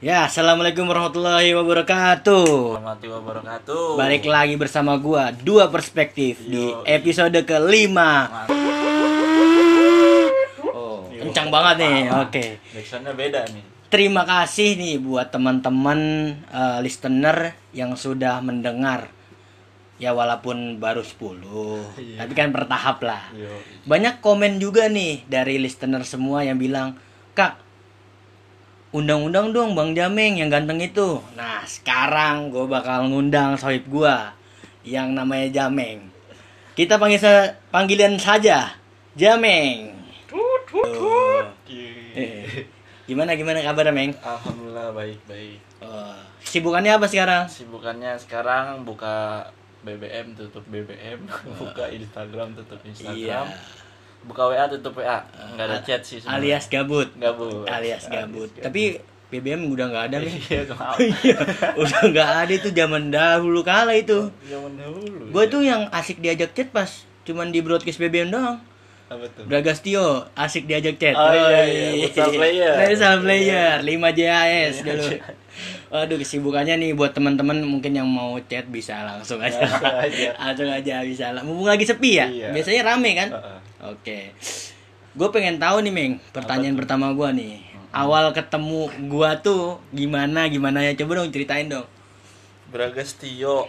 Ya, assalamualaikum warahmatullahi wabarakatuh. Warahmatullahi wabarakatuh. Balik lagi bersama gua Dua Perspektif. Yo, di episode ke-5. Oh, kencang banget nih. Oke. Backsoundnya beda nih. Terima kasih nih buat teman-teman listener yang sudah mendengar. Ya walaupun baru 10, yeah. Tapi kan bertahap lah. Yo. Banyak komen juga nih dari listener semua yang bilang, "Kak, undang-undang dong Bang Jameng yang ganteng itu." Nah, sekarang gue bakal ngundang sohib gue yang namanya Jameng. Kita panggil panggilan saja Jameng. Gimana kabar Jameng? Alhamdulillah baik-baik. Sibukannya apa sekarang? Sibukannya sekarang buka BBM, tutup BBM, buka Instagram, tutup Instagram. Iya. Buka WA tutup WA, nggak ada chat sih sebenernya. Alias gabut. Tapi BBM udah nggak ada nih. Udah nggak ada itu zaman dahulu kala itu. Zaman dahulu. Gue tuh yang asik diajak chat pas cuman di broadcast BBM doang. Bragastio asik diajak chat. Oh iya. Futsal player. 5 JAS dulu. Aduh, kesibukannya nih buat teman-teman mungkin yang mau chat bisa langsung aja. Langsung aja bisa lah. Mumpung lagi sepi ya. Iya. Biasanya rame kan? Oke. Gue pengen tahu nih, Ming. Pertanyaan pertama gue nih. Awal ketemu gue tuh gimana ya? Coba dong ceritain dong. Bragastio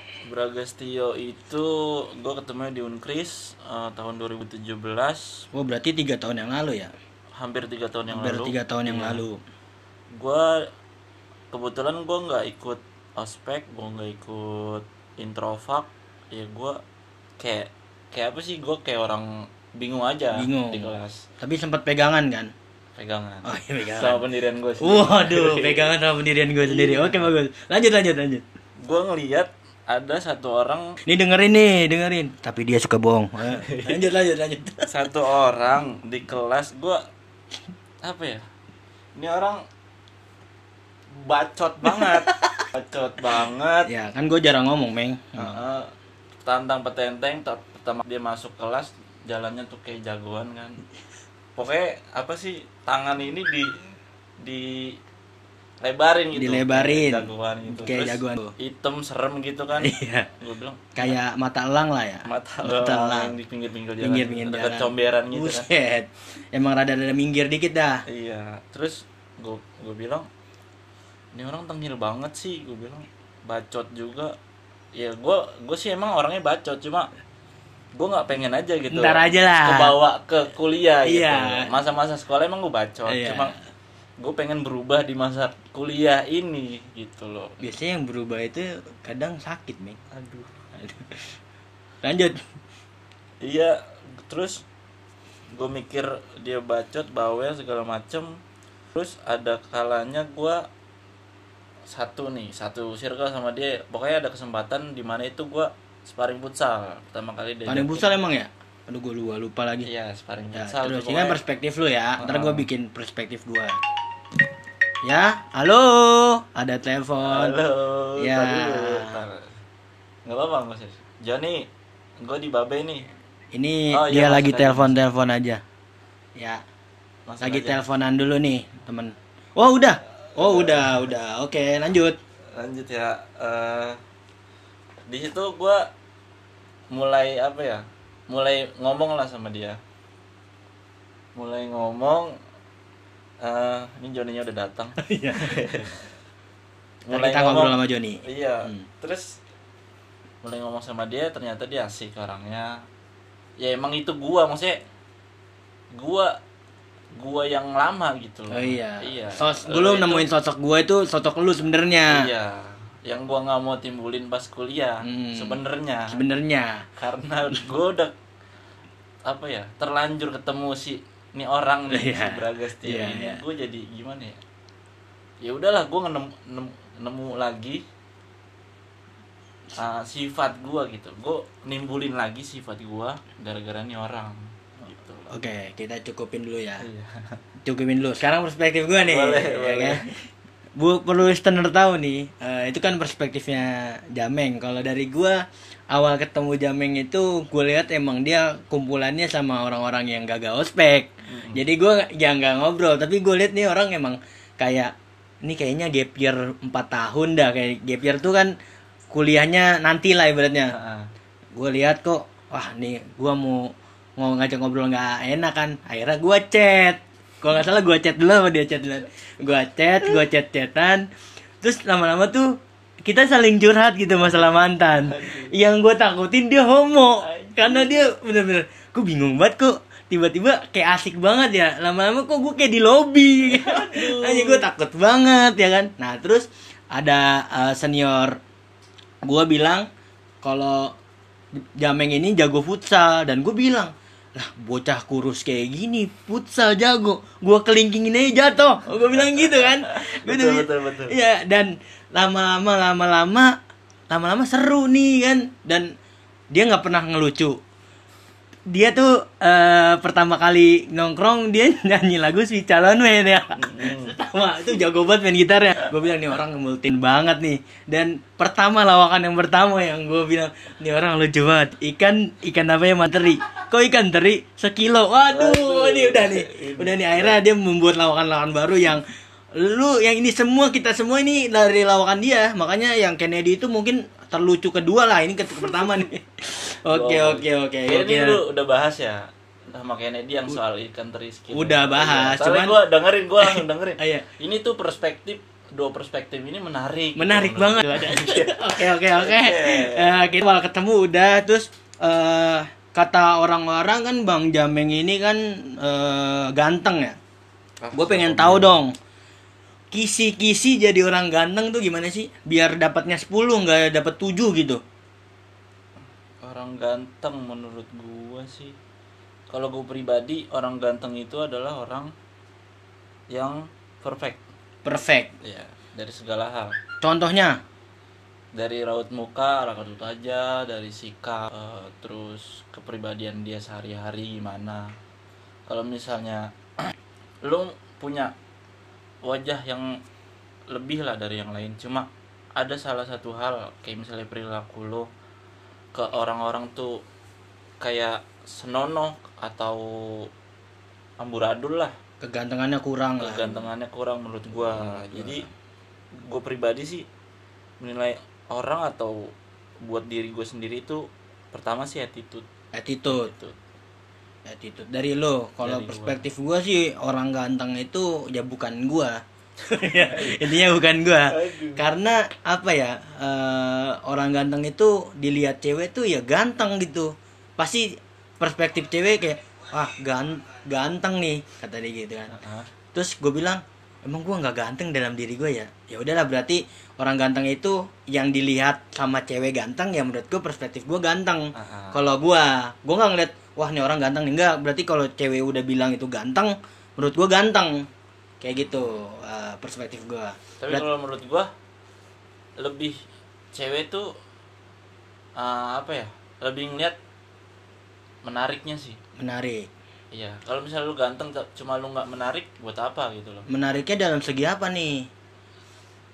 itu gue ketemu di Unkris tahun 2017. Wah, berarti 3 tahun yang lalu ya? Hampir 3 tahun yang lalu. Gue kebetulan gue nggak ikut ospek, gue nggak ikut introvak, ya gue kayak apa sih, gue kayak orang bingung aja di kelas. Tapi sempat pegangan. Oh iya, pegangan sama pendirian gue sendiri. Waduh, pegangan sama pendirian gue sendiri. Oke, bagus, lanjut. Gue ngelihat ada satu orang nih, dengerin, tapi dia suka bohong. lanjut. Satu orang di kelas gue, apa ya, ini orang bacot banget. Ya kan gue jarang ngomong, Meng. Tantang petenteng. Pertama dia masuk kelas, jalannya tuh kayak jagoan kan. Pokoknya apa sih, tangan ini dilebarin gitu. Jagoan gitu. Kayak jagoan. Hitam serem gitu kan. Iya. Gue bilang kayak mata elang lah ya. Mata elang di pinggir-pinggir jalan. Dekat comberan gitu. Buset. Kan. Emang rada-rada minggir dikit dah. Iya. Terus gue bilang, ini orang tengil banget sih, gue bilang, bacot juga. Ya gue sih emang orangnya bacot, cuma gue nggak pengen aja gitu. Ntar aja lah. Kebawa ke kuliah gitu. Iya. Masa-masa sekolah emang gue bacot, iya. Cuma gue pengen berubah di masa kuliah ini gitu loh. Biasanya yang berubah itu kadang sakit, Mik. Aduh. Lanjut. Iya, terus gue mikir dia bacot, bawel segala macem. Terus ada kalanya gue satu circle sama dia, pokoknya ada kesempatan di mana itu gue sparring futsal pertama kali dia. Sparring futsal emang ya? Aduh, gue lupa lagi. Iya, sparring futsal. Terus ini perspektif lu ya. Ntar gue bikin perspektif gue. Ya, halo, ada telepon. Halo. Ya. Nggak apa-apa, Mas. Joni, gue di Babe nih. Ini oh, dia iya, lagi telepon aja. Ya. Masuk lagi aja. Teleponan dulu nih, temen. Wah, udah. Oh udah, oke, lanjut ya. Di situ gue mulai apa ya, mulai ngomong lah sama dia, ini Joninya udah datang. Mulai kita ngobrol sama Joni. Iya. Terus mulai ngomong sama dia, ternyata dia asik orangnya. Ya emang itu gue, maksudnya gue yang lama gitu loh. Oh iya. Belum nemuin sosok gue itu, sosok lu sebenarnya. Iya. Yang gue nggak mau timbulin pas kuliah sebenarnya. Karena gue udah apa ya, terlanjur ketemu si ini orang nih, si Bragastio ini. Gue jadi gimana ya? Ya udahlah, gue nemu lagi sifat gue gitu. Gue nimbulin lagi sifat gue gara-gara nih orang. Oke, kita cukupin dulu ya. Iya. Cukupin dulu. Sekarang perspektif gue nih. Boleh. Kan? Bu, perlu listener tahu nih, itu kan perspektifnya Jameng. Kalau dari gue, awal ketemu Jameng itu gue lihat emang dia kumpulannya sama orang-orang yang gagal ospek. Jadi gue ya nggak ngobrol, tapi gue lihat nih orang emang kayak ini kayaknya gap year 4 tahun dah, kayak gap year tuh kan kuliahnya nanti lah ibaratnya. Gue lihat kok, wah nih gue mau ngajak ngobrol nggak enak kan, akhirnya gue chat. Kalau nggak salah gue chat dulu sama dia, chat dulu. Gue chat-chatan. Terus lama-lama tuh kita saling curhat gitu masalah mantan. Yang gue takutin dia homo. Karena dia bener-bener, gue bingung banget kok tiba-tiba kayak asik banget ya, lama-lama kok gue kayak di lobby. Aja gue takut banget ya kan. Nah terus ada senior gue bilang kalau Jameng ini jago futsal, dan gue bilang lah bocah kurus kayak gini futsal jago, gue kelingkingin aja jatuh. Gue bilang gitu kan. Betul. Iya, dan lama-lama seru nih kan, dan dia nggak pernah ngelucu. Dia tuh pertama kali nongkrong dia nyanyi lagu si calon men ya. Pertama itu jago banget main gitar ya. Gue bilang nih orang ngemultin banget nih. Dan lawakan yang pertama yang gue bilang nih orang lucu banget. Ikan apa ya, materi. Kok ikan teri sekilo. Waduh, ini udah nih akhirnya dia membuat lawakan baru yang lu, yang ini semua, kita semua ini dari lawakan dia. Makanya yang Kennedy itu mungkin terlucu kedua lah, ini pertama nih. Oke. Ini lu udah bahas ya sama Kennedy yang soal ikan teri sekilo. Udah bahas, ya. Cuman gue langsung dengerin. Ini tuh dua perspektif ini menarik banget. Oke. Kita awal ketemu udah, terus kata orang-orang kan Bang Jameng ini kan ganteng ya. Gue pengen tahu dong, kisi-kisi jadi orang ganteng tuh gimana sih? Biar dapatnya 10 nggak dapat 7 gitu. Orang ganteng menurut gue sih, kalau gue pribadi, orang ganteng itu adalah orang yang perfect ya, dari segala hal. Contohnya dari raut muka, raut wajah, dari sikap, terus kepribadian dia sehari-hari gimana. Kalau misalnya lu punya wajah yang lebih lah dari yang lain, cuma ada salah satu hal, kayak misalnya perilaku lo ke orang-orang tuh kayak senonoh atau amburadul lah, kegantengannya kurang menurut gua. Jadi gua pribadi sih menilai orang atau buat diri gua sendiri itu pertama sih attitude. Dari lo, kalau perspektif gue sih orang ganteng itu ya bukan gue. Intinya bukan gue. Karena apa ya, orang ganteng itu dilihat cewek tuh ya ganteng gitu. Pasti perspektif cewek kayak ganteng nih kata dia gitu kan. Terus gue bilang emang gue nggak ganteng dalam diri gue ya. Ya udahlah, berarti orang ganteng itu yang dilihat sama cewek ganteng, ya menurut gue perspektif gue ganteng. Kalau gue nggak ngeliat wah ini orang ganteng nih, enggak. Berarti kalau cewek udah bilang itu ganteng, menurut gue ganteng. Kayak gitu perspektif gue. Tapi kalau menurut gue lebih cewek tuh lebih ngeliat menariknya sih. Menarik. Iya. Kalau misalnya lu ganteng cuma lu nggak menarik, buat apa gitu loh. Menariknya dalam segi apa nih?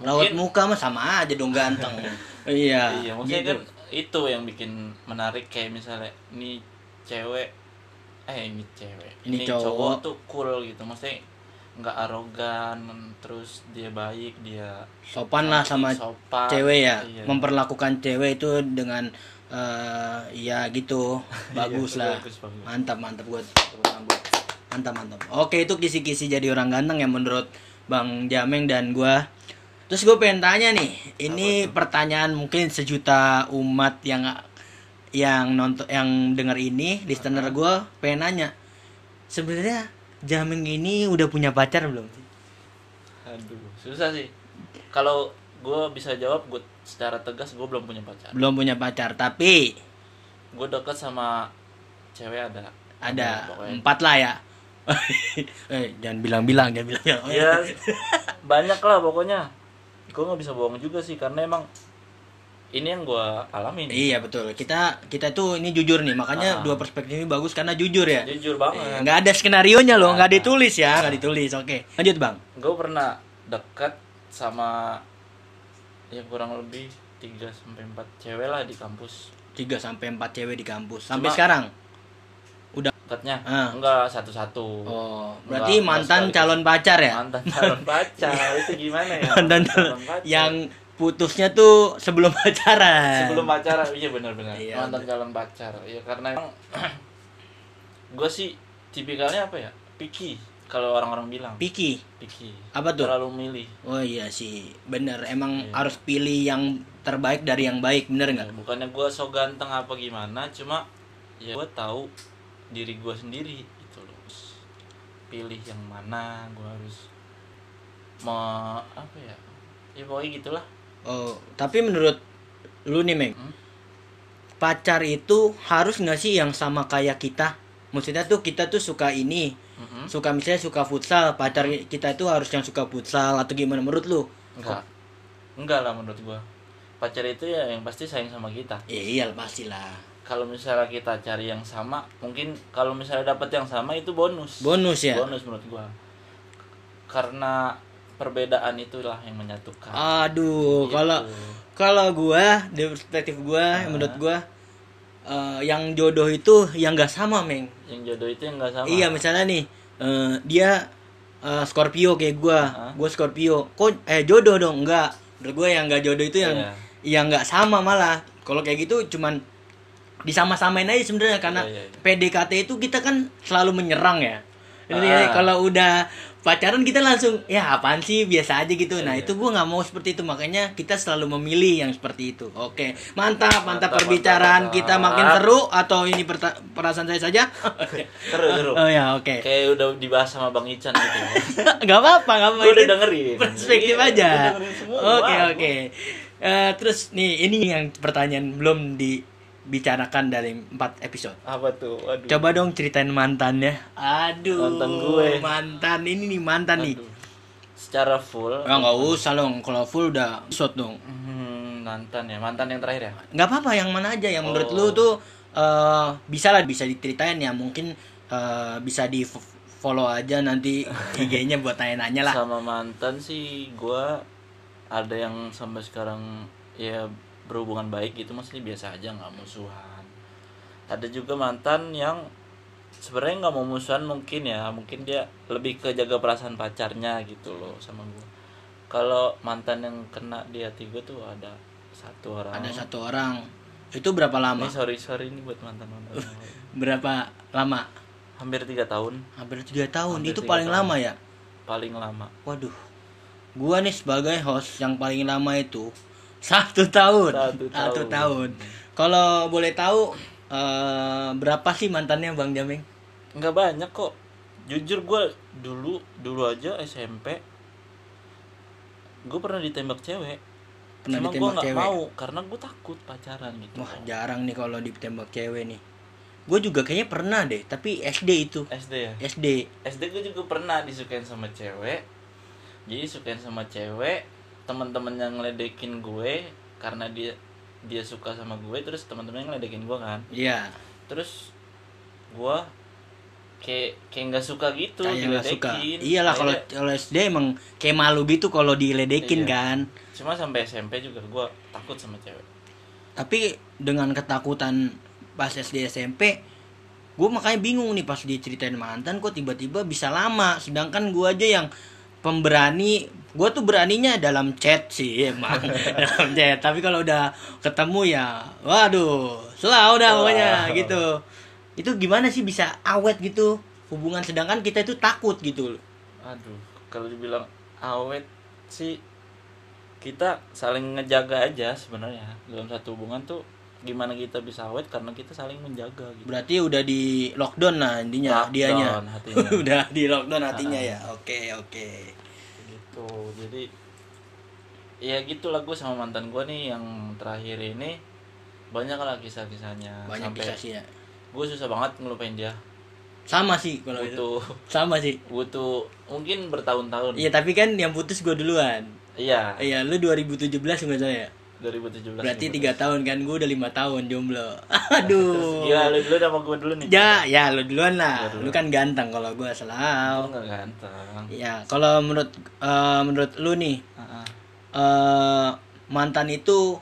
Raut muka mah sama aja dong ganteng. Iya. Maksudnya gitu. Kan itu yang bikin menarik, kayak misalnya ini cowok tuh cool gitu, maksudnya nggak arogan, terus dia baik, dia sopan lah sama cewek ya, iya. Memperlakukan cewek itu dengan ya gitu, bagus lah, mantap. Oke, itu kisi-kisi jadi orang ganteng ya menurut Bang Jameng dan gua. Terus gua pengen tanya nih, ini pertanyaan mungkin sejuta umat yang denger ini, listener gue pengen nanya. Sebenarnya Jameng ini udah punya pacar belum? Aduh, susah sih. Kalau gue bisa jawab, gue secara tegas gue belum punya pacar. Tapi gue deket sama cewek ada 4 lah ya. Jangan bilang. Ya, banyak lah pokoknya. Gue nggak bisa bohong juga sih, karena emang ini yang gue alamin. Iya betul, kita tuh ini jujur nih, makanya dua perspektif ini bagus karena jujur banget. Nggak ada skenario nya loh, nggak ditulis ya. Oke, lanjut Bang. Gue pernah dekat sama ya kurang lebih 3-4 cewek lah di kampus. Sampai sekarang udah dekatnya? Enggak, satu-satu. Oh, berarti enggak, mantan calon pacar ya? Mantan calon pacar. Itu gimana ya? Mantan calon pacar. Yang putusnya tuh sebelum pacaran. Sebelum pacaran. Iya benar-benar. Iya, mantan calon pacar. Ya karena gue sih tipikalnya apa ya? Picky kalau orang-orang bilang. Picky. Picky. Apa tuh? Terlalu milih. Oh iya sih. Bener, emang iya, harus pilih yang terbaik dari yang baik, bener enggak? Bukannya gue so ganteng apa gimana, cuma ya gue tahu diri gue sendiri itu loh, pilih yang mana gue harus mau apa ya, ya pokoknya gitulah. Oh tapi menurut lu nih Meng, pacar itu harus nggak sih yang sama kayak kita? Maksudnya tuh kita tuh suka ini, suka misalnya suka futsal, pacar kita itu harus yang suka futsal atau gimana menurut lu? Enggak lah menurut gue, pacar itu ya yang pasti sayang sama kita. Iya pastilah. Kalau misalnya kita cari yang sama, mungkin kalau misalnya dapat yang sama itu bonus. Bonus ya? Bonus menurut gua. Karena perbedaan itulah yang menyatukan. Aduh, kalau gua, di perspektif gua, menurut gua yang jodoh itu yang enggak sama, Meng. Yang jodoh itu yang enggak sama. Iya, misalnya nih, dia Scorpio kayak gua. Gua Scorpio. Kok jodoh dong? Enggak. Menurut gua yang enggak jodoh itu yang enggak sama malah. Kalau kayak gitu cuman disama-samain aja sebenarnya, karena PDKT itu kita kan selalu menyerang ya. Jadi kalau udah pacaran kita langsung ya apaan sih, biasa aja gitu. Nah itu gue nggak mau seperti itu, makanya kita selalu memilih yang seperti itu. Oke, mantap perbicaraan kita makin seru, atau ini perasaan saya saja. Seru. Oh ya oke. Kayak udah dibahas sama Bang Ican gitu. Gak apa-apa. Gue udah dengerin. Perspektif aja. Oke. Terus nih ini yang pertanyaan belum dibicarakan dari 4 episode. Apa tuh? Aduh. Coba dong ceritain mantannya. Aduh. Mantan gue. Mantan ini nih, mantan. Aduh. Nih. Secara full. Enggak usah dong. Kalau full udah shot dong. Mantan ya. Mantan yang terakhir ya. Enggak apa-apa, yang mana aja yang menurut lu tuh bisa diceritain ya. Mungkin bisa di follow aja nanti IG-nya buat nanya-nanya lah. Sama mantan sih gue ada yang sampai sekarang ya berhubungan baik gitu, maksudnya biasa aja, nggak musuhan. Ada juga mantan yang sebenarnya nggak mau musuhan mungkin ya, mungkin dia lebih ke jaga perasaan pacarnya gitu loh sama gue. Kalau mantan yang kena di hati gue tuh ada satu orang. Ada satu orang. Itu berapa lama? Ini sorry ini buat mantan. Berapa lama? Hampir 3 tahun. Hampir 3 tahun. Hampir itu paling tahun. Lama ya? Paling lama. Waduh. Gue nih sebagai host yang paling lama itu 1 tahun. 1 tahun. Kalau boleh tahu berapa sih mantannya Bang Jameng? Enggak banyak kok. Jujur gue dulu aja SMP gue pernah ditembak cewek. Cuma gue nggak mau karena gue takut pacaran gitu. Wah jarang nih kalau ditembak cewek nih. Gue juga kayaknya pernah deh, tapi SD itu. SD ya. SD gue juga pernah disukain sama cewek. Jadi sukain sama cewek, teman-teman yang ngeledekin gue karena dia suka sama gue, terus teman-teman yang ngeledekin gue kan. Iya. Terus gue kayak nggak suka gitu, diledekin. Iyalah kalau SD emang kayak malu gitu kalau diledekin kan. Cuma sampai SMP juga gue takut sama cewek. Tapi dengan ketakutan pas SD SMP, gue makanya bingung nih pas diceritain mantan kok tiba-tiba bisa lama, sedangkan gue aja yang pemberani. Gue tuh beraninya dalam chat sih emang. Dalam chat. Tapi kalau udah ketemu ya waduh, selalu dah pokoknya gitu. Itu gimana sih bisa awet gitu hubungan, sedangkan kita itu takut gitu. Aduh, kalau dibilang awet sih kita saling ngejaga aja sebenarnya. Dalam satu hubungan tuh gimana kita bisa awet karena kita saling menjaga gitu. Berarti udah di lockdown lah intinya, dianya. Udah di lockdown hatinya ya. Oke. Tuh, jadi ya gitulah gue sama mantan gue nih yang terakhir ini. Banyak lah kisah-kisahnya. Banyak kisahnya. Gue susah banget ngelupain dia. Sama sih kalau itu. Sama sih. Butuh mungkin bertahun-tahun. Iya, tapi kan yang putus gue duluan. Iya, lu 2017 enggak saya. 2017. Berarti 3 tahun kan, gue udah 5 tahun jomblo. Aduh. Gila, lu duluan sama gue dulu nih. Ya lu duluan lah. Lu kan ganteng, kalau gue selalu enggak ganteng. Ya, kalau menurut lu nih, mantan itu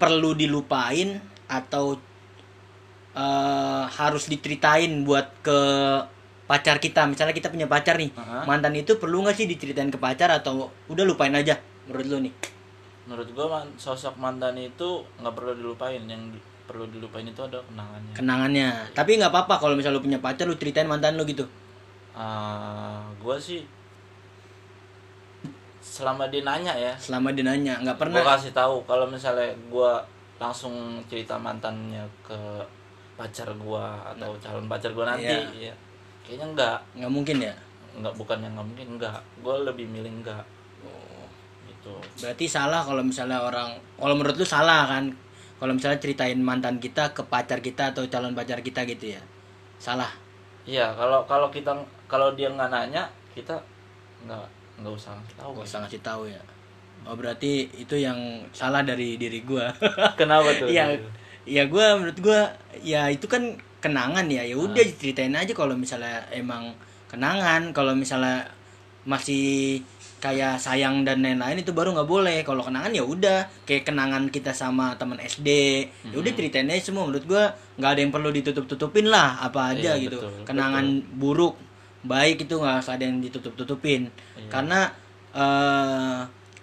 perlu dilupain atau harus diceritain buat ke pacar kita. Misalnya kita punya pacar nih, mantan itu perlu nggak sih diceritain ke pacar atau udah lupain aja? Menurut lu nih? Menurut gua sosok mantan itu nggak perlu dilupain. Yang perlu dilupain itu ada kenangannya. Kenangannya. Ya. Tapi nggak apa-apa kalau misalnya lu punya pacar lu ceritain mantan lu gitu. Gua sih selama dia nanya ya. Selama dia nanya nggak pernah. Gua kasih tahu. Kalau misalnya gua langsung cerita mantannya ke pacar gua atau calon pacar gua nanti. Iya. Kayaknya enggak mungkin ya? Enggak, bukan yang enggak mungkin, enggak. Gue lebih milih enggak. Oh, gitu. Berarti salah kalau misalnya kalau menurut lu salah kan? Kalau misalnya ceritain mantan kita ke pacar kita atau calon pacar kita gitu ya. Salah. Iya, kalau dia enggak nanya, kita enggak usah ngasih tahu. Enggak usah ngasih tahu ya. Oh, berarti itu yang salah dari diri gue. Kenapa tuh? Iya, menurut gue itu kan kenangan ya. Ya udah ceritain aja kalau misalnya emang kenangan. Kalau misalnya masih kayak sayang dan lain-lain itu baru nggak boleh. Kalau kenangan ya udah kayak kenangan kita sama teman SD. Ya udah ceritain aja semua. Menurut gua nggak ada yang perlu ditutup-tutupin lah, apa aja gitu. Betul, kenangan buruk baik itu nggak usah ada yang ditutup-tutupin. Iya. Karena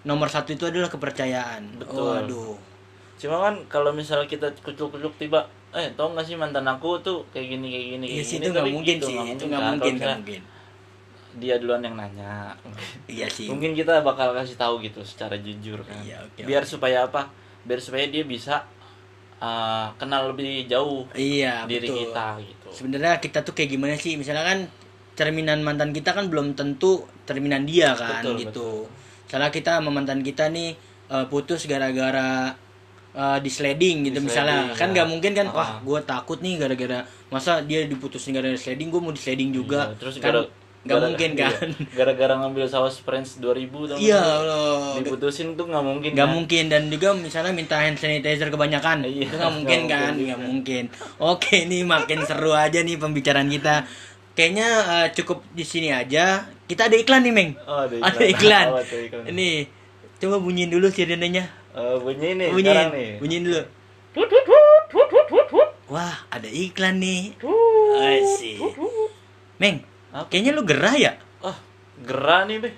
nomor satu itu adalah kepercayaan. Betul. Oh, aduh. Cuma kan kalau misalnya kita kucuk-kucuk tiba, tau nggak sih mantan aku tuh kayak gini. Iya sih, itu nggak mungkin gitu, sih. Itu nggak mungkin. Dia duluan yang nanya. Iya sih. Mungkin kita bakal kasih tahu gitu secara jujur kan. Iya, okay, biar supaya apa? Biar supaya dia bisa kenal lebih jauh. Iya, diri betul. Kita gitu. Sebenarnya kita tuh kayak gimana sih? Misalnya kan cerminan mantan kita kan belum tentu cerminan dia kan, betul, gitu. Betul. Misalnya kita sama mantan kita nih putus gara-gara di sledding gitu misalnya kan nggak mungkin kan. Wah, gue takut nih gara-gara masa dia diputusin gara-gara sledding, gue mau di sledding juga. Iya, terus kan nggak mungkin kan gara-gara ngambil saus Friends 2000 iya loh, diputusin tuh nggak mungkin, nggak kan? Mungkin. Dan juga misalnya minta hand sanitizer kebanyakan itu nggak mungkin kan, nggak mungkin. Oke, ini makin seru aja nih pembicaraan kita. Kayaknya cukup di sini aja. Kita ada iklan nih, Meng. Oh, ada iklan. Ini coba bunyiin dulu sirenenya. Bunyiin dulu. Wah, ada iklan nih. Asik. Meng, kayaknya lu gerah ya? Gerah nih deh.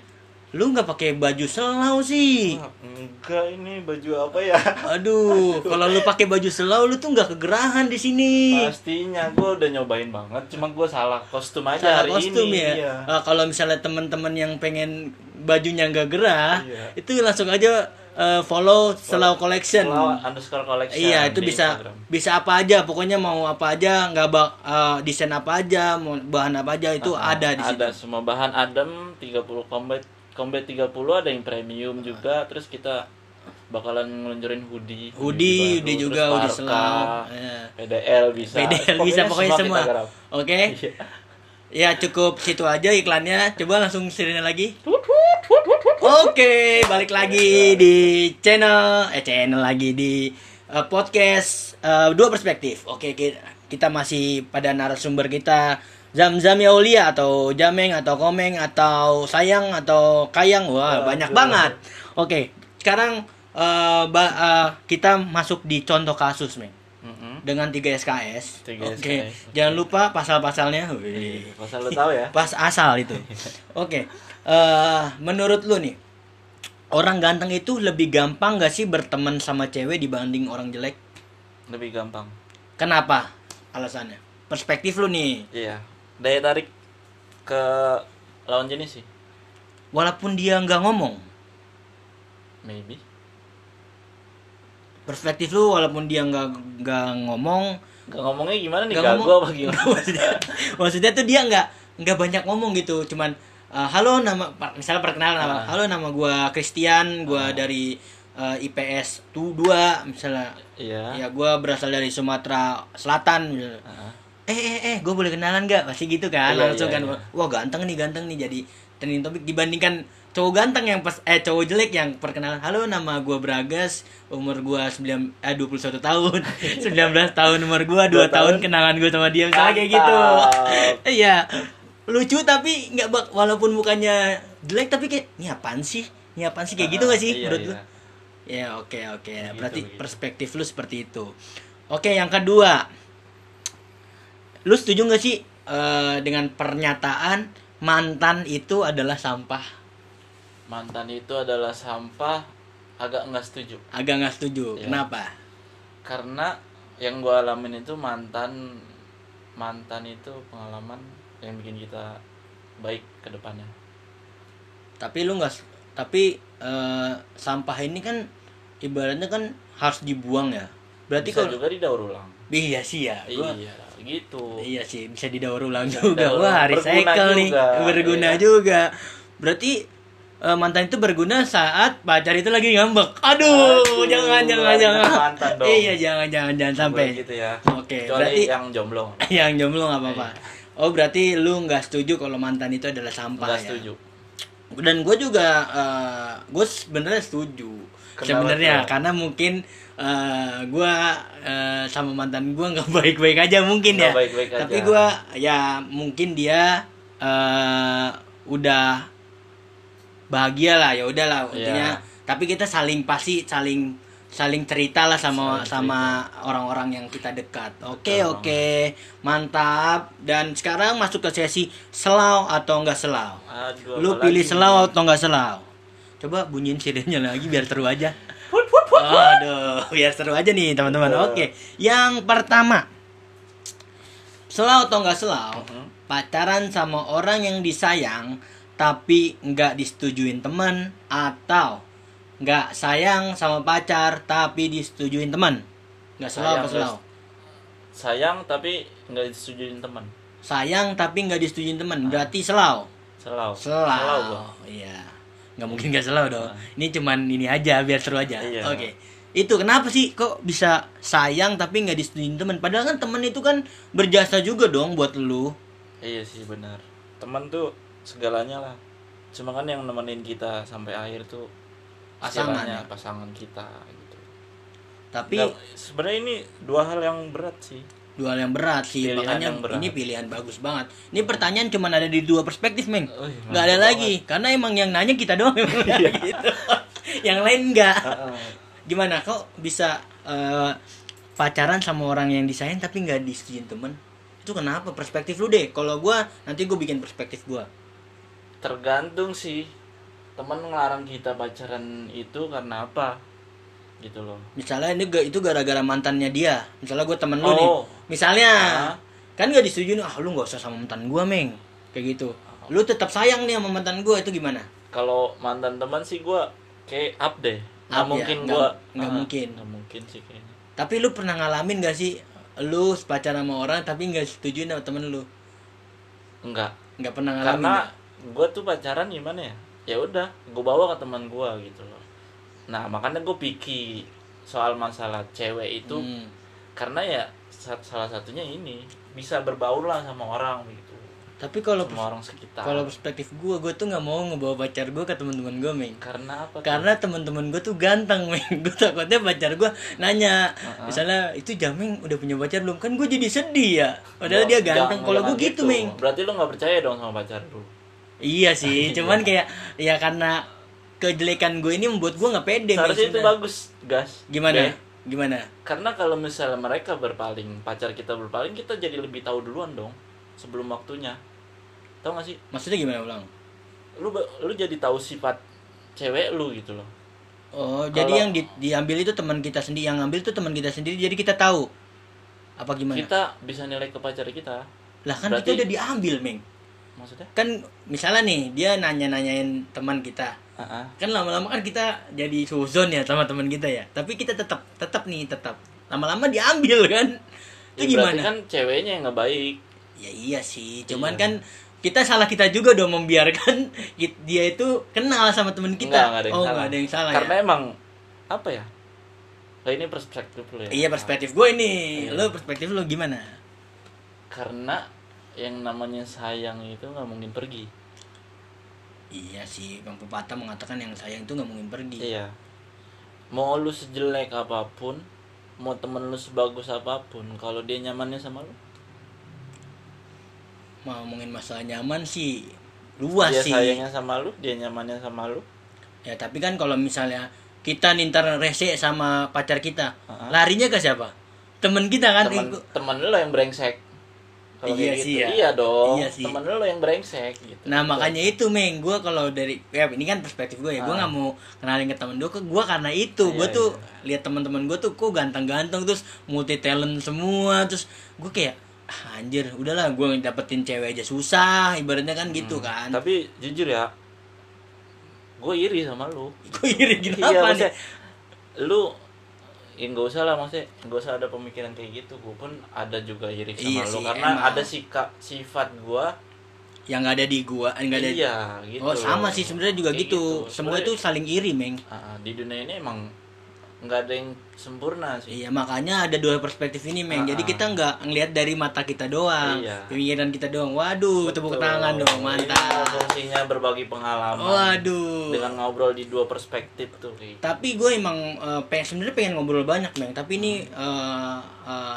Lu nggak pakai baju Selaw sih? Enggak, ini baju apa ya? Aduh, kalau lu pakai baju Selaw lu tuh nggak kegerahan di sini. Pastinya, gue udah nyobain banget. Cuma gue salah kostum aja hari ini. Ya? Iya. Kalau misalnya teman-teman yang pengen bajunya nggak gerah, itu langsung aja follow Selaw Collection. _collection. Iya, itu bisa Instagram. Bisa apa aja, pokoknya mau apa aja, nggak desain apa aja, mau bahan apa aja itu ada di situ. Ada semua bahan, adem 30 combat 30, ada yang premium juga. Terus kita bakalan ngeluncurin hoodie baru, juga hoodie Selaw. PDL bisa pokoknya semua. Oke. Ya, cukup situ aja iklannya. Coba langsung sirine lagi. Oke, balik lagi di podcast Dua Perspektif. Oke, kita masih pada narasumber kita Zam ya Aulia atau Jameng atau Komeng atau Sayang atau Kayang. Wah, banyak banget. Oke, sekarang kita masuk di contoh kasus, Meng. Dengan 3 SKS. Oke. Jangan lupa pasal-pasalnya. Pasal lu tahu ya. Pas asal itu. Oke. Menurut lu nih, orang ganteng itu lebih gampang gak sih berteman sama cewek dibanding orang jelek? Lebih gampang. Kenapa? Alasannya? Perspektif lu nih. Iya. Daya tarik ke lawan jenis sih. Walaupun dia gak ngomong. Maybe. Perspektif lu walaupun dia gak ngomong. Gak ngomongnya gimana nih? Gagal apa gimana? Maksudnya tuh dia gak banyak ngomong gitu. Cuman halo, nama misalnya perkenalan apa? Halo, nama gua Christian, gua dari IPS 2 misalnya. Iya. Ya, gua berasal dari Sumatera Selatan. Gua boleh kenalan enggak? Pasti gitu kan. Langsung. Wah, ganteng nih jadi trending topic dibandingkan cowok ganteng yang cowok jelek yang perkenalan. Halo, nama gue Bragas, umur gue 21 tahun. 19 tahun umur gue, 2 tahun kenalan gue sama dia misalnya kayak gitu. Iya. Lucu tapi nggak, walaupun mukanya jelek tapi kayak ini apaan sih kayak gitu nggak sih menurut lu? Ya oke. Berarti gitu. Perspektif lu seperti itu. Oke, yang kedua, Lu setuju gak sih dengan pernyataan mantan itu adalah sampah? Mantan itu adalah sampah, agak gak setuju. Agak gak setuju, ya. Kenapa? Karena yang gue alamin itu mantan itu pengalaman yang bikin kita baik ke depannya. Tapi lu gak, tapi sampah ini kan ibaratnya kan harus dibuang ya. Berarti bisa kalau juga didaur ulang. Iya sih ya. Gua, iya. Gitu. Iya sih, bisa didaur ulang juga. Wah, recycle nih. Berguna iya. juga. Berarti mantan itu berguna saat pacar itu lagi ngambek. Aduh, jangan. Mantan dong. Iya, jangan sampai gitu ya. Oke, berarti yang jomblo. Yang jomblo enggak apa-apa. Oh, berarti lu enggak setuju kalau mantan itu adalah sampah ya. Enggak setuju. Dan gue juga gue sebenarnya setuju. Sebenarnya karena mungkin gue sama mantan gue nggak baik-baik aja mungkin ya, tapi gue ya mungkin dia udah bahagia lah, ya udahlah intinya. Tapi kita saling cerita lah sama orang-orang yang kita dekat. Oke. Mantap. Dan sekarang masuk ke sesi selaw atau nggak selaw. Aduh, lu pilih selaw atau nggak selaw? Coba bunyiin sirennya lagi biar seru aja. Aduh, biar seru aja nih teman-teman. Oke. Yang pertama, selaw atau nggak selaw, pacaran sama orang yang disayang tapi nggak disetujuin teman, atau nggak sayang sama pacar tapi disetujuin teman. Nggak selaw atau selaw? Sayang tapi nggak disetujuin teman. Sayang tapi nggak disetujuin teman, berarti selaw. Selaw. Iya. Nggak mungkin nggak selaw dong. Ini cuman ini aja biar seru aja. Iya. Oke. Itu kenapa sih kok bisa sayang tapi nggak disetujuin teman? Padahal kan teman itu kan berjasa juga dong buat lu. Iya sih, benar. Teman tuh segalanya lah. Cuma kan yang nemenin kita sampai akhir tuh pasangan kita gitu. Tapi sebenarnya ini dua hal yang berat sih. Makanya ini pilihan bagus banget. Ini pertanyaan cuma ada di dua perspektif, Meng. Nggak ada lagi, karena emang yang nanya kita doang. Gitu. Yang lain nggak. Gimana kok bisa pacaran sama orang yang disayang tapi nggak disetujuin temen? Itu kenapa? Perspektif lu deh. Kalau gue nanti gue bikin perspektif gue. Tergantung sih, temen ngelarang kita pacaran itu karena apa? Gitu loh. Misalnya itu gara-gara mantannya dia. Misalnya gue temen lu nih. Misalnya kan gak disetujuin, lu gak usah sama mantan gue, Meng. Kayak gitu. Lu tetap sayang nih sama mantan gue, itu gimana? Kalau mantan teman sih gue kayak up deh. Gak mungkin sih kayaknya. Tapi lu pernah ngalamin gak sih, lu pacaran sama orang tapi gak disetujuin sama temen lu? Enggak pernah ngalamin. Karena gue tuh pacaran gimana ya, ya udah gue bawa ke teman gue gitu loh. Nah, makanya gue pikir soal masalah cewek itu karena ya salah satunya ini bisa berbaur lah sama orang gitu. Tapi kalau perspektif gue tuh nggak mau ngebawa pacar gue ke teman-teman gue, Meng. Karena apa? Karena teman-teman gue tuh ganteng, Meng. Gue takutnya pacar gue nanya, misalnya itu Jameng udah punya pacar belum, kan gue jadi sedih ya. Padahal dia ganteng. Kalau gue gitu, Meng. Berarti lo nggak percaya dong sama pacar lu? Iya sih, cuman kayak ya karena kejelekan gue ini membuat gue nggak pede. Seharusnya itu bagus, gas. Gimana? Karena kalau misalnya mereka berpaling, pacar kita berpaling, kita jadi lebih tahu duluan dong sebelum waktunya. Tahu nggak sih? Maksudnya gimana ulang? Lu jadi tahu sifat cewek lu gitu loh. Oh, jadi yang diambil itu teman kita sendiri, yang ngambil itu teman kita sendiri, jadi kita tahu apa gimana? Kita bisa nilai ke pacar kita. Lah kan berarti, kita udah diambil, Meng. Maksudnya? Kan misalnya nih dia nanyain teman kita, kan lama-lama kan kita jadi suzon ya sama teman kita ya, tapi kita tetap lama-lama diambil kan. Itu ya, gimana? Kan ceweknya yang nggak baik. Ya iya sih, cuman kan kita salah kita juga dong membiarkan dia itu kenal sama teman kita. Nggak ada yang salah. Karena emang apa ya? Nah, ini perspektif lu ya. Iya, perspektif gue ini. Lo perspektif lo gimana? Karena yang namanya sayang itu nggak mungkin pergi. Iya sih, Bang Pepatah mengatakan yang sayang itu nggak mungkin pergi. Iya. Mau lu sejelek apapun, mau temen lu sebagus apapun, kalau dia nyamannya sama lu. Mau ngomongin masalah nyaman sih luas dia sih. Dia sayangnya sama lu, dia nyamannya sama lu. Ya tapi kan kalau misalnya kita nintar rese sama pacar kita, larinya ke siapa? Temen kita kan. Temen lo yang brengsek. Kalo iya sih gitu, ya. Iya dong. Iya sih. Temen lo yang brengsek gitu. Nah gitu. Makanya itu Meng, gue kalau dari ya ini kan perspektif gue ya, gue nggak mau kenalin ke temen gue karena itu gue tuh lihat teman-teman gue tuh kok ganteng-ganteng terus multi talent semua, terus gue kayak ah, anjir udahlah gue dapetin cewek aja susah ibaratnya kan gitu kan. Tapi jujur ya, gue iri sama lo. Gue iri gitu apa nih? Lo ya nggak usah lah, maksudnya nggak usah ada pemikiran kayak gitu. Gue pun ada juga iri sama lo karena emang ada sifat gue yang nggak ada di gue, nggak ada. Iya, gitu. Oh sama sih sebenarnya juga gitu. Semua itu saling iri Meng. Di dunia ini emang nggak ada yang sempurna sih. Iya makanya ada dua perspektif ini Meng. Jadi kita nggak ngelihat dari mata kita doang, pemikiran kita doang. Waduh, betul. Tepuk tangan dong, mantap. Fungsinya berbagi pengalaman. Waduh. Dengan ngobrol di dua perspektif tuh. Tapi gue emang sebenarnya pengen ngobrol banyak Meng. Tapi ini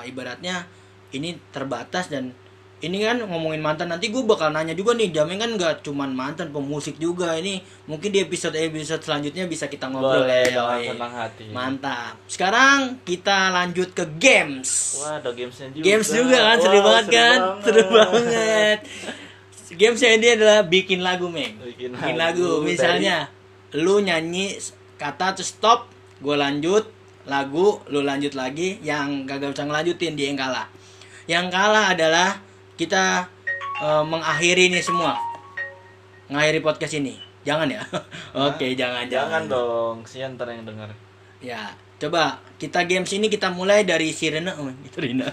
ibaratnya ini terbatas dan ini kan ngomongin mantan, nanti gue bakal nanya juga nih, Jameng kan gak cuman mantan, pemusik juga. Ini mungkin di episode-episode selanjutnya bisa kita ngobrol. Boleh dong, senang hati. Mantap. Sekarang kita lanjut ke games. Wah, ada gamesnya juga. Games juga kan, seru banget kan. Seru banget. Gamesnya ini adalah bikin lagu, Meng. Bikin lagu. Misalnya, tadi lu nyanyi kata terus stop, gue lanjut lagu, lu lanjut lagi. Yang gak usah ngelanjutin, dia yang kalah. Yang kalah adalah kita mengakhiri ini semua, mengakhiri podcast ini. Jangan ya. Oke, jangan dong, kesian ntar yang dengar. Ya, coba kita games ini kita mulai dari sirena. Sirena.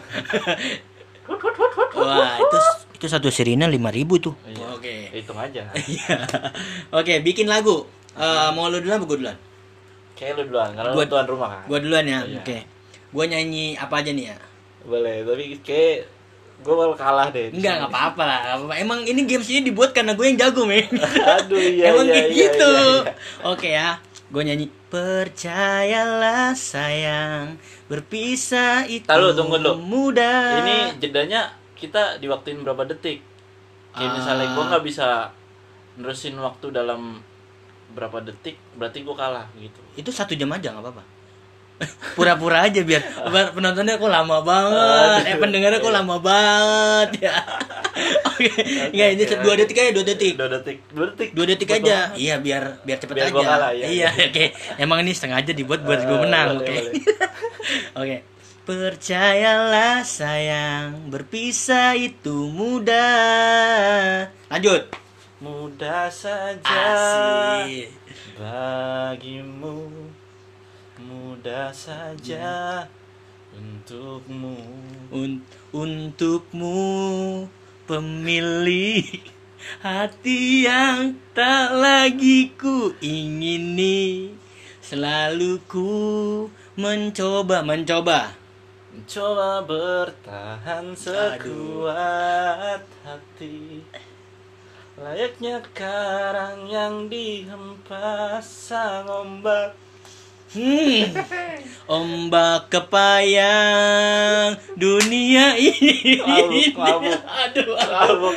Wah, itu satu sirena 5.000 tuh. Iya. Oke. Hitung aja. Oke, bikin lagu. Mau lu duluan apa gua duluan? Kayak lu duluan karena lu tuan rumah kan. Gua duluan ya. Oke. Okay. Gua nyanyi apa aja nih ya? Boleh, tapi kayak gue bakal kalah deh. Enggak apa-apa lah. Emang ini games ini dibuat karena gue yang jago, Meng. Aduh, iya. Emang kayak gitu. Iya. Oke ya. Gue nyanyi. Percayalah sayang, berpisah itu mudah. Ini jedanya kita diwaktuin berapa detik? Kayak misalnya gue gak bisa nerusin waktu dalam berapa detik, berarti gue kalah gitu. Itu 1 jam aja gak apa-apa. Pura-pura aja biar penontonnya kok lama banget, pendengarnya kok lama banget ya. Oke, enggak ini 2 detik aja. Iya, biar cepet biar aja. Kalah, ya. Iya, oke. Emang ini sengaja dibuat buat gue menang, oke. Oke. Percayalah sayang, berpisah itu mudah. Lanjut. Mudah saja. Asik. Bagimu mudah saja untukmu untukmu pemilik hati yang tak lagi ku ingini, selalu ku mencoba bertahan sekuat hati, layaknya karang yang dihempas sang ombak. Ombak kepayang dunia ini. Aduh.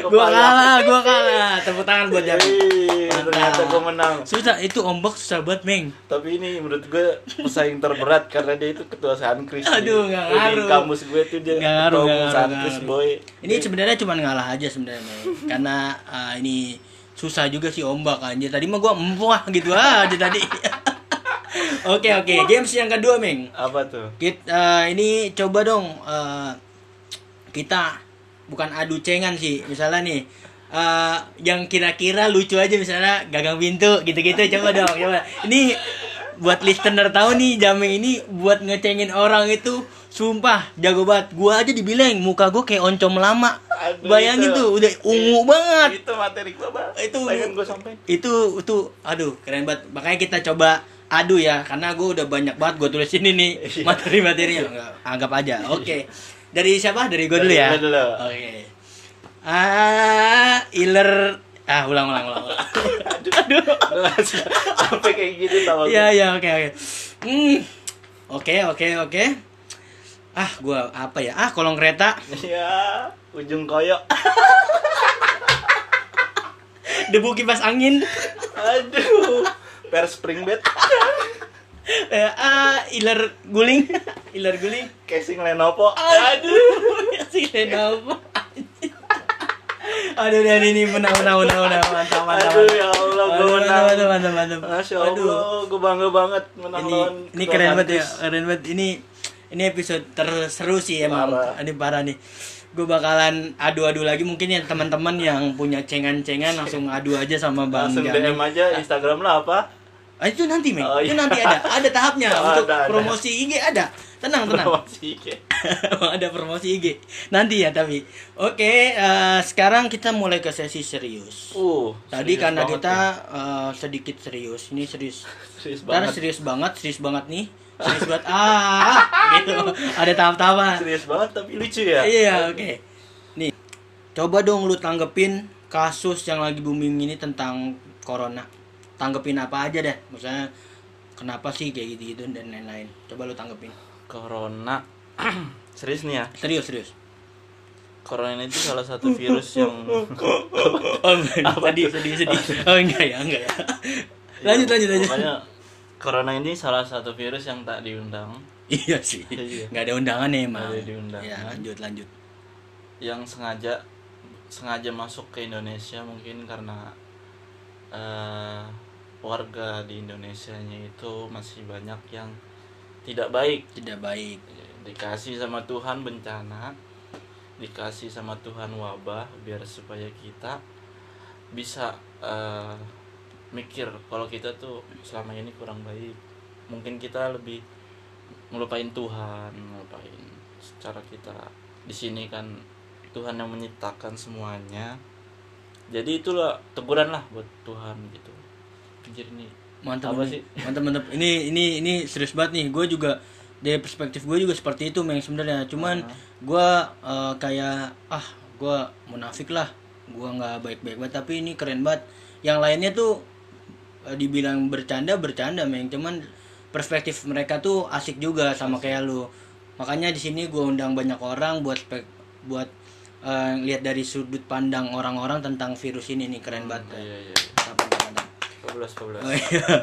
Gua kalah. Tepuk tangan buat Jameng. Ternyata gua menang. Susah itu ombak susah banget, Meng. Tapi ini menurut gua pesaing terberat karena dia itu ketua Unkris. Aduh, enggak ngaruh. Kamus gue itu dia ketua Unkris boy. Ini sebenarnya cuma ngalah aja sebenarnya, Meng. Karena ini susah juga sih ombak anjir. Tadi mah gua empuah gitu aja tadi. Oke. Games yang kedua, Meng. Apa tuh? Kita ini coba dong kita bukan adu cengan sih. Misalnya nih yang kira-kira lucu aja, misalnya gagang pintu gitu-gitu coba dong. Coba. Ini buat listener tahu nih, Jameng ini buat ngecengin orang itu sumpah jago banget. Gua aja dibilang muka gua kayak oncom lama. Aduh, bayangin itu, tuh udah ungu banget. Itu materi gua, Bang. Itu aduh keren banget. Makanya kita coba aduh ya, karena gue udah banyak banget gue tulis ini nih materi-materinya. Anggap aja. Oke. Dari siapa? Dari gue dulu ya. Oke. Ulang. Aduh. Sampai kayak gitu tahu. Iya, oke. Oke. Gue apa ya? Kolong kereta. Iya, ujung koyok. Debu kipas angin. Aduh. Per spring bed. Iler guling. Casing Lenovo. Aduh. Casing Lenovo. Aduh, dan ini menang mantap. Aduh, ya Allah, gue menang. Mantap. Masya Allah, gue bangga banget menang lawan. Ini keren banget ya, Ini episode terseru sih emang. Ini parah nih. Gue bakalan adu-adu lagi mungkin ya, teman-teman yang punya cengan-cengan langsung adu aja sama Bang Jameng. Langsung DM aja Instagram lah apa? Itu nanti, Meng. Itu nanti ada tahapnya untuk promosi IG ada. Tenang. Promosi IG. Ada promosi IG. Nanti ya tapi. Oke, sekarang kita mulai ke sesi serius. Tadi serius karena kita sedikit serius. Ini serius. Serius banget nih. Serius banget. Gitu. Ada tahap-tahapan. Serius banget tapi lucu ya. Iya, oke. Nih. Coba dong lu tanggepin kasus yang lagi booming ini tentang corona. Tanggepin apa aja deh. Misalnya kenapa sih kayak gitu-gitu dan lain-lain. Coba lu tanggepin. Corona. Serius nih ya? Serius. Corona itu salah satu virus yang sedih. Oh, enggak ya. Lanjut. Pokoknya corona ini salah satu virus yang tak diundang. Iya sih. Enggak ada undangan emang. Enggak diundang. Ya, lanjut. Yang sengaja masuk ke Indonesia mungkin karena warga di Indonesianya itu masih banyak yang tidak baik. Dikasih sama Tuhan bencana, dikasih sama Tuhan wabah biar supaya kita bisa mikir kalau kita tuh selama ini kurang baik. Mungkin kita lebih ngelupain Tuhan, secara kita di sini kan Tuhan yang menciptakan semuanya. Jadi itulah teguran lah buat Tuhan gitu. Anjir nih. Mantap. Ini serius banget nih. Gue juga dari perspektif gue juga seperti itu, Meng, sebenarnya. Cuman gue kayak gue munafik lah. Gue nggak baik-baik banget. Tapi ini keren banget. Yang lainnya tuh dibilang bercanda, Meng. Cuman perspektif mereka tuh asik juga sama kayak lu. Makanya di sini gue undang banyak orang buat lihat dari sudut pandang orang-orang tentang virus ini nih, keren banget. Iya. Mantap. Oh, iya.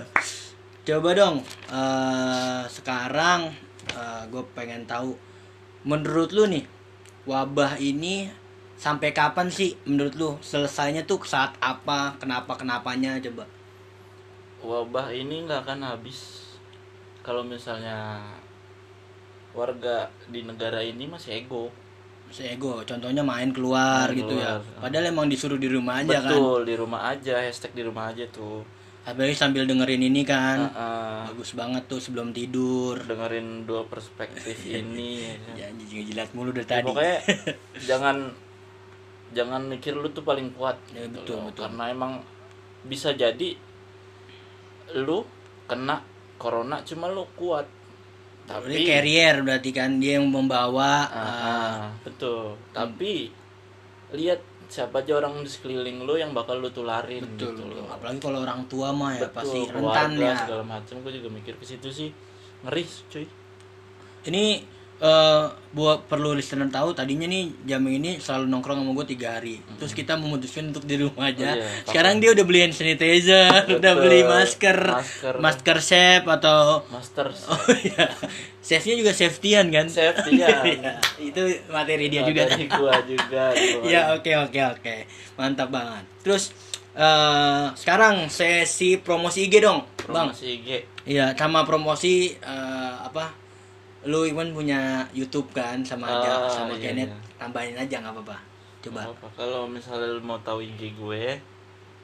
Coba dong sekarang gue pengen tahu menurut lu nih wabah ini sampai kapan sih menurut lu? Selesainya tuh saat apa? Kenapanya coba? Wabah ini nggak akan habis kalau misalnya warga di negara ini masih ego, contohnya main keluar gitu ya. Padahal emang disuruh di rumah aja. Betul, kan? Betul, di rumah aja. Hashtag di rumah aja tuh. Habis sambil dengerin ini kan. Bagus banget tuh sebelum tidur. Dengerin dua perspektif ini. Ya jilat mulu dari tadi. Pokoknya jangan mikir lu tuh paling kuat. Ya, gitu betul. Karena emang bisa jadi lu kena corona cuma lu kuat. Tapi carrier berarti kan dia yang membawa. Betul. Tapi lihat siapa aja orang di sekeliling lo yang bakal lo tularin. Betul. Gitu loh. Apalagi kalau orang tua mah ya. Betul, pasti rentan ya. Segala macam. Gue juga mikir ke situ sih. Ngeri, cuy. Ini buat perlu listener tahu, tadinya nih Jameng ini selalu nongkrong sama gue 3 hari. Terus kita memutuskan untuk di rumah aja. Sekarang dia udah beli hand sanitizer, udah beli masker chef atau master. Oh iya. Chefnya juga safetyan. Ya, itu materi dia juga. Materi gua juga. Ya oke. Mantap banget. Terus sekarang sesi promosi IG dong, Bang. Promosi IG. Iya, sama promosi lu Iwan punya YouTube kan sama aja sama Kenneth. Tambahin aja nggak apa-apa. Coba. Kalau misalnya lu mau tahu IG gue,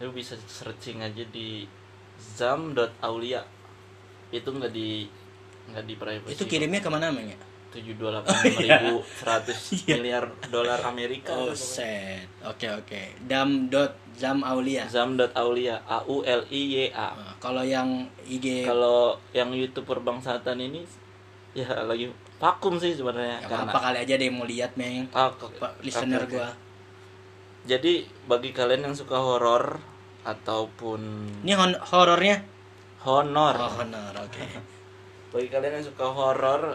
lu bisa searching aja di zam.aulia. Itu nggak di private. Itu kirimnya kemana namanya? 728.100 miliar dolar Amerika. Oh set. Oke. Zam.aulia. AULIA. Kalau yang IG, kalau yang YouTuber Bang Satan ini ya lagi vakum sih sebenarnya. Apa kali aja deh mau lihat, Meng. Listener gua. Jadi bagi kalian yang suka horor ataupun ini horornya honor. Oke. Bagi kalian yang suka horor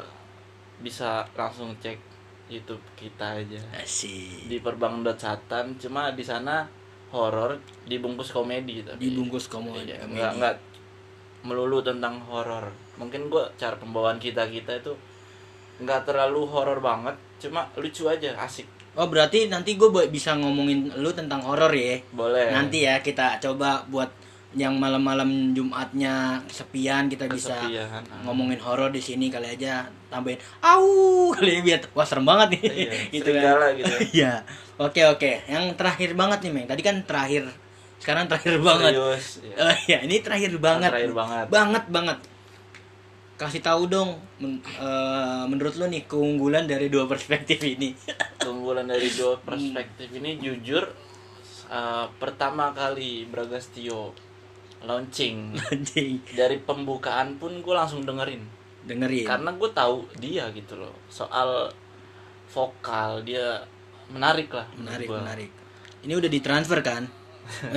bisa langsung cek YouTube kita aja. Asik. Di perbang.satan, cuma di sana horor dibungkus komedi tapi. Dibungkus komedi. Enggak melulu tentang horor. Mungkin gue cara pembawaan kita itu nggak terlalu horor banget, cuma lucu aja, asik. Oh berarti nanti gue bisa ngomongin lu tentang horor ya? Boleh. Nanti ya kita coba buat yang malam-malam Jumatnya kesepian, kita bisa kesepian ngomongin horor di sini, kali aja tambahin au kali ya, biar wah serem banget nih. Iya, gitu kan. Gitu. Iya. Oke. Yang terakhir banget nih, Meng. Tadi kan terakhir. Sekarang terakhir banget. Serius, iya. Ya, ini terakhir banget. Terakhir banget. Banget. Kasih tahu dong menurut lo nih keunggulan dari dua perspektif ini. Keunggulan dari dua perspektif ini jujur pertama kali Bragastio launching dari pembukaan pun gue langsung dengerin karena gue tahu dia gitu loh, soal vokal dia menarik. Ini udah ditransfer kan?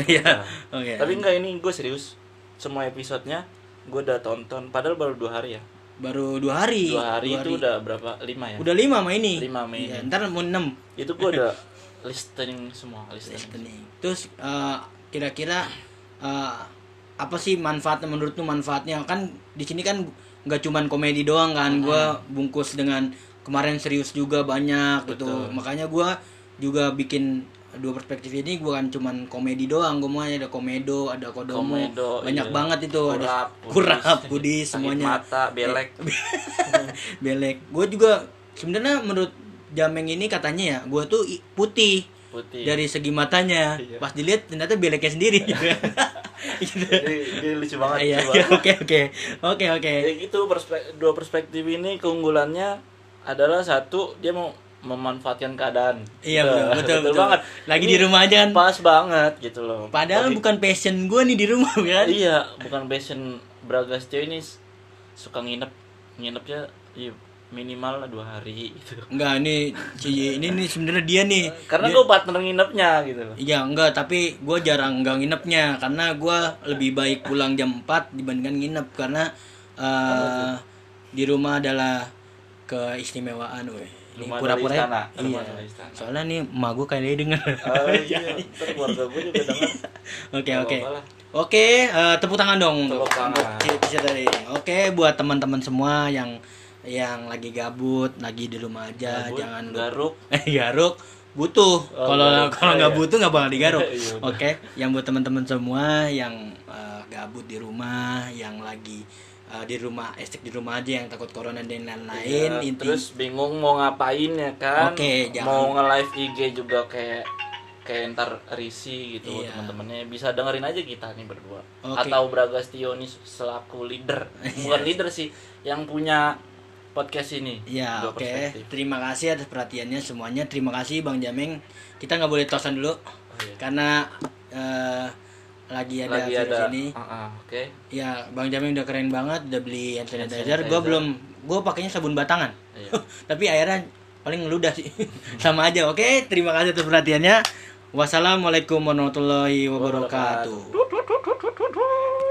Iya. Okay. Tapi enggak, ini gue serius, semua episodenya gue udah tonton, padahal baru 2 hari ya. Baru dua hari. Itu udah berapa? 5 ya? Udah 5 sama ini. 5 sama ini. Ya, ntar mau 6. Itu gue udah listening semua. Terus kira-kira apa sih manfaatnya menurut lu? Manfaatnya kan di sini kan nggak cuman komedi doang kan, gue bungkus dengan kemarin serius juga banyak. Betul. Gitu, makanya gue juga bikin dua perspektif ini, gue kan cuman komedi doang, gue mau ada komedo, ada kodomo, banyak iya banget itu, ada kurap, kudi semuanya, mata belek. Gue juga sebenarnya menurut Jameng ini katanya ya, gue tuh putih dari segi matanya, iya. Pas dilihat ternyata beleknya sendiri. Gitu. Jadi lucu banget. Oke. Jadi itu dua perspektif ini keunggulannya adalah satu, dia mau memanfaatkan keadaan. Iya betul banget. Lagi ini di rumah aja kan. Pas banget gitu loh. Padahal bukan passion gue nih di rumah kan. Iya, bukan passion Bragastio ini, suka nginepnya iya, minimal 2 hari gitu. Enggak, ini sebenarnya dia nih. Karena gue partner nginepnya gitu loh. Iya, enggak, tapi gue jarang enggak nginepnya karena gue lebih baik pulang jam 4 dibandingkan nginep, karena di rumah adalah keistimewaan weh. Pura-pura istana. Iya. Soalnya nih emak gue kayaknya denger. Iya, keluarga gue juga denger. Oke. Oke, tepuk tangan dong. Tepuk tangan. Oke, buat teman-teman semua yang lagi gabut, lagi di rumah aja, gabut, jangan garuk. Garuk butuh. Kalau nggak butuh nggak bakal digaruk. Oke. Yang buat teman-teman semua yang gabut di rumah, yang lagi di rumah, estek di rumah aja, yang takut corona dan lain-lain, iya, terus bingung mau ngapain ya kan. Oke, mau nge-live IG juga kayak ntar risi gitu, iya. Teman-temannya bisa dengerin aja kita nih berdua. Okay. Atau Bragastio nih selaku leader. Bukan leader sih, yang punya podcast ini. Iya, oke. Terima kasih atas perhatiannya semuanya. Terima kasih Bang Jameng. Kita nggak boleh tosan dulu, karena lagi ada ini. Oke. Ya, Bang Jameng udah keren banget, udah beli hand sanitizer. Gue pakainya sabun batangan. Iya. Tapi akhirnya paling ngeludah sih. Sama aja. Oke, terima kasih atas perhatiannya. Wassalamualaikum warahmatullahi wabarakatuh.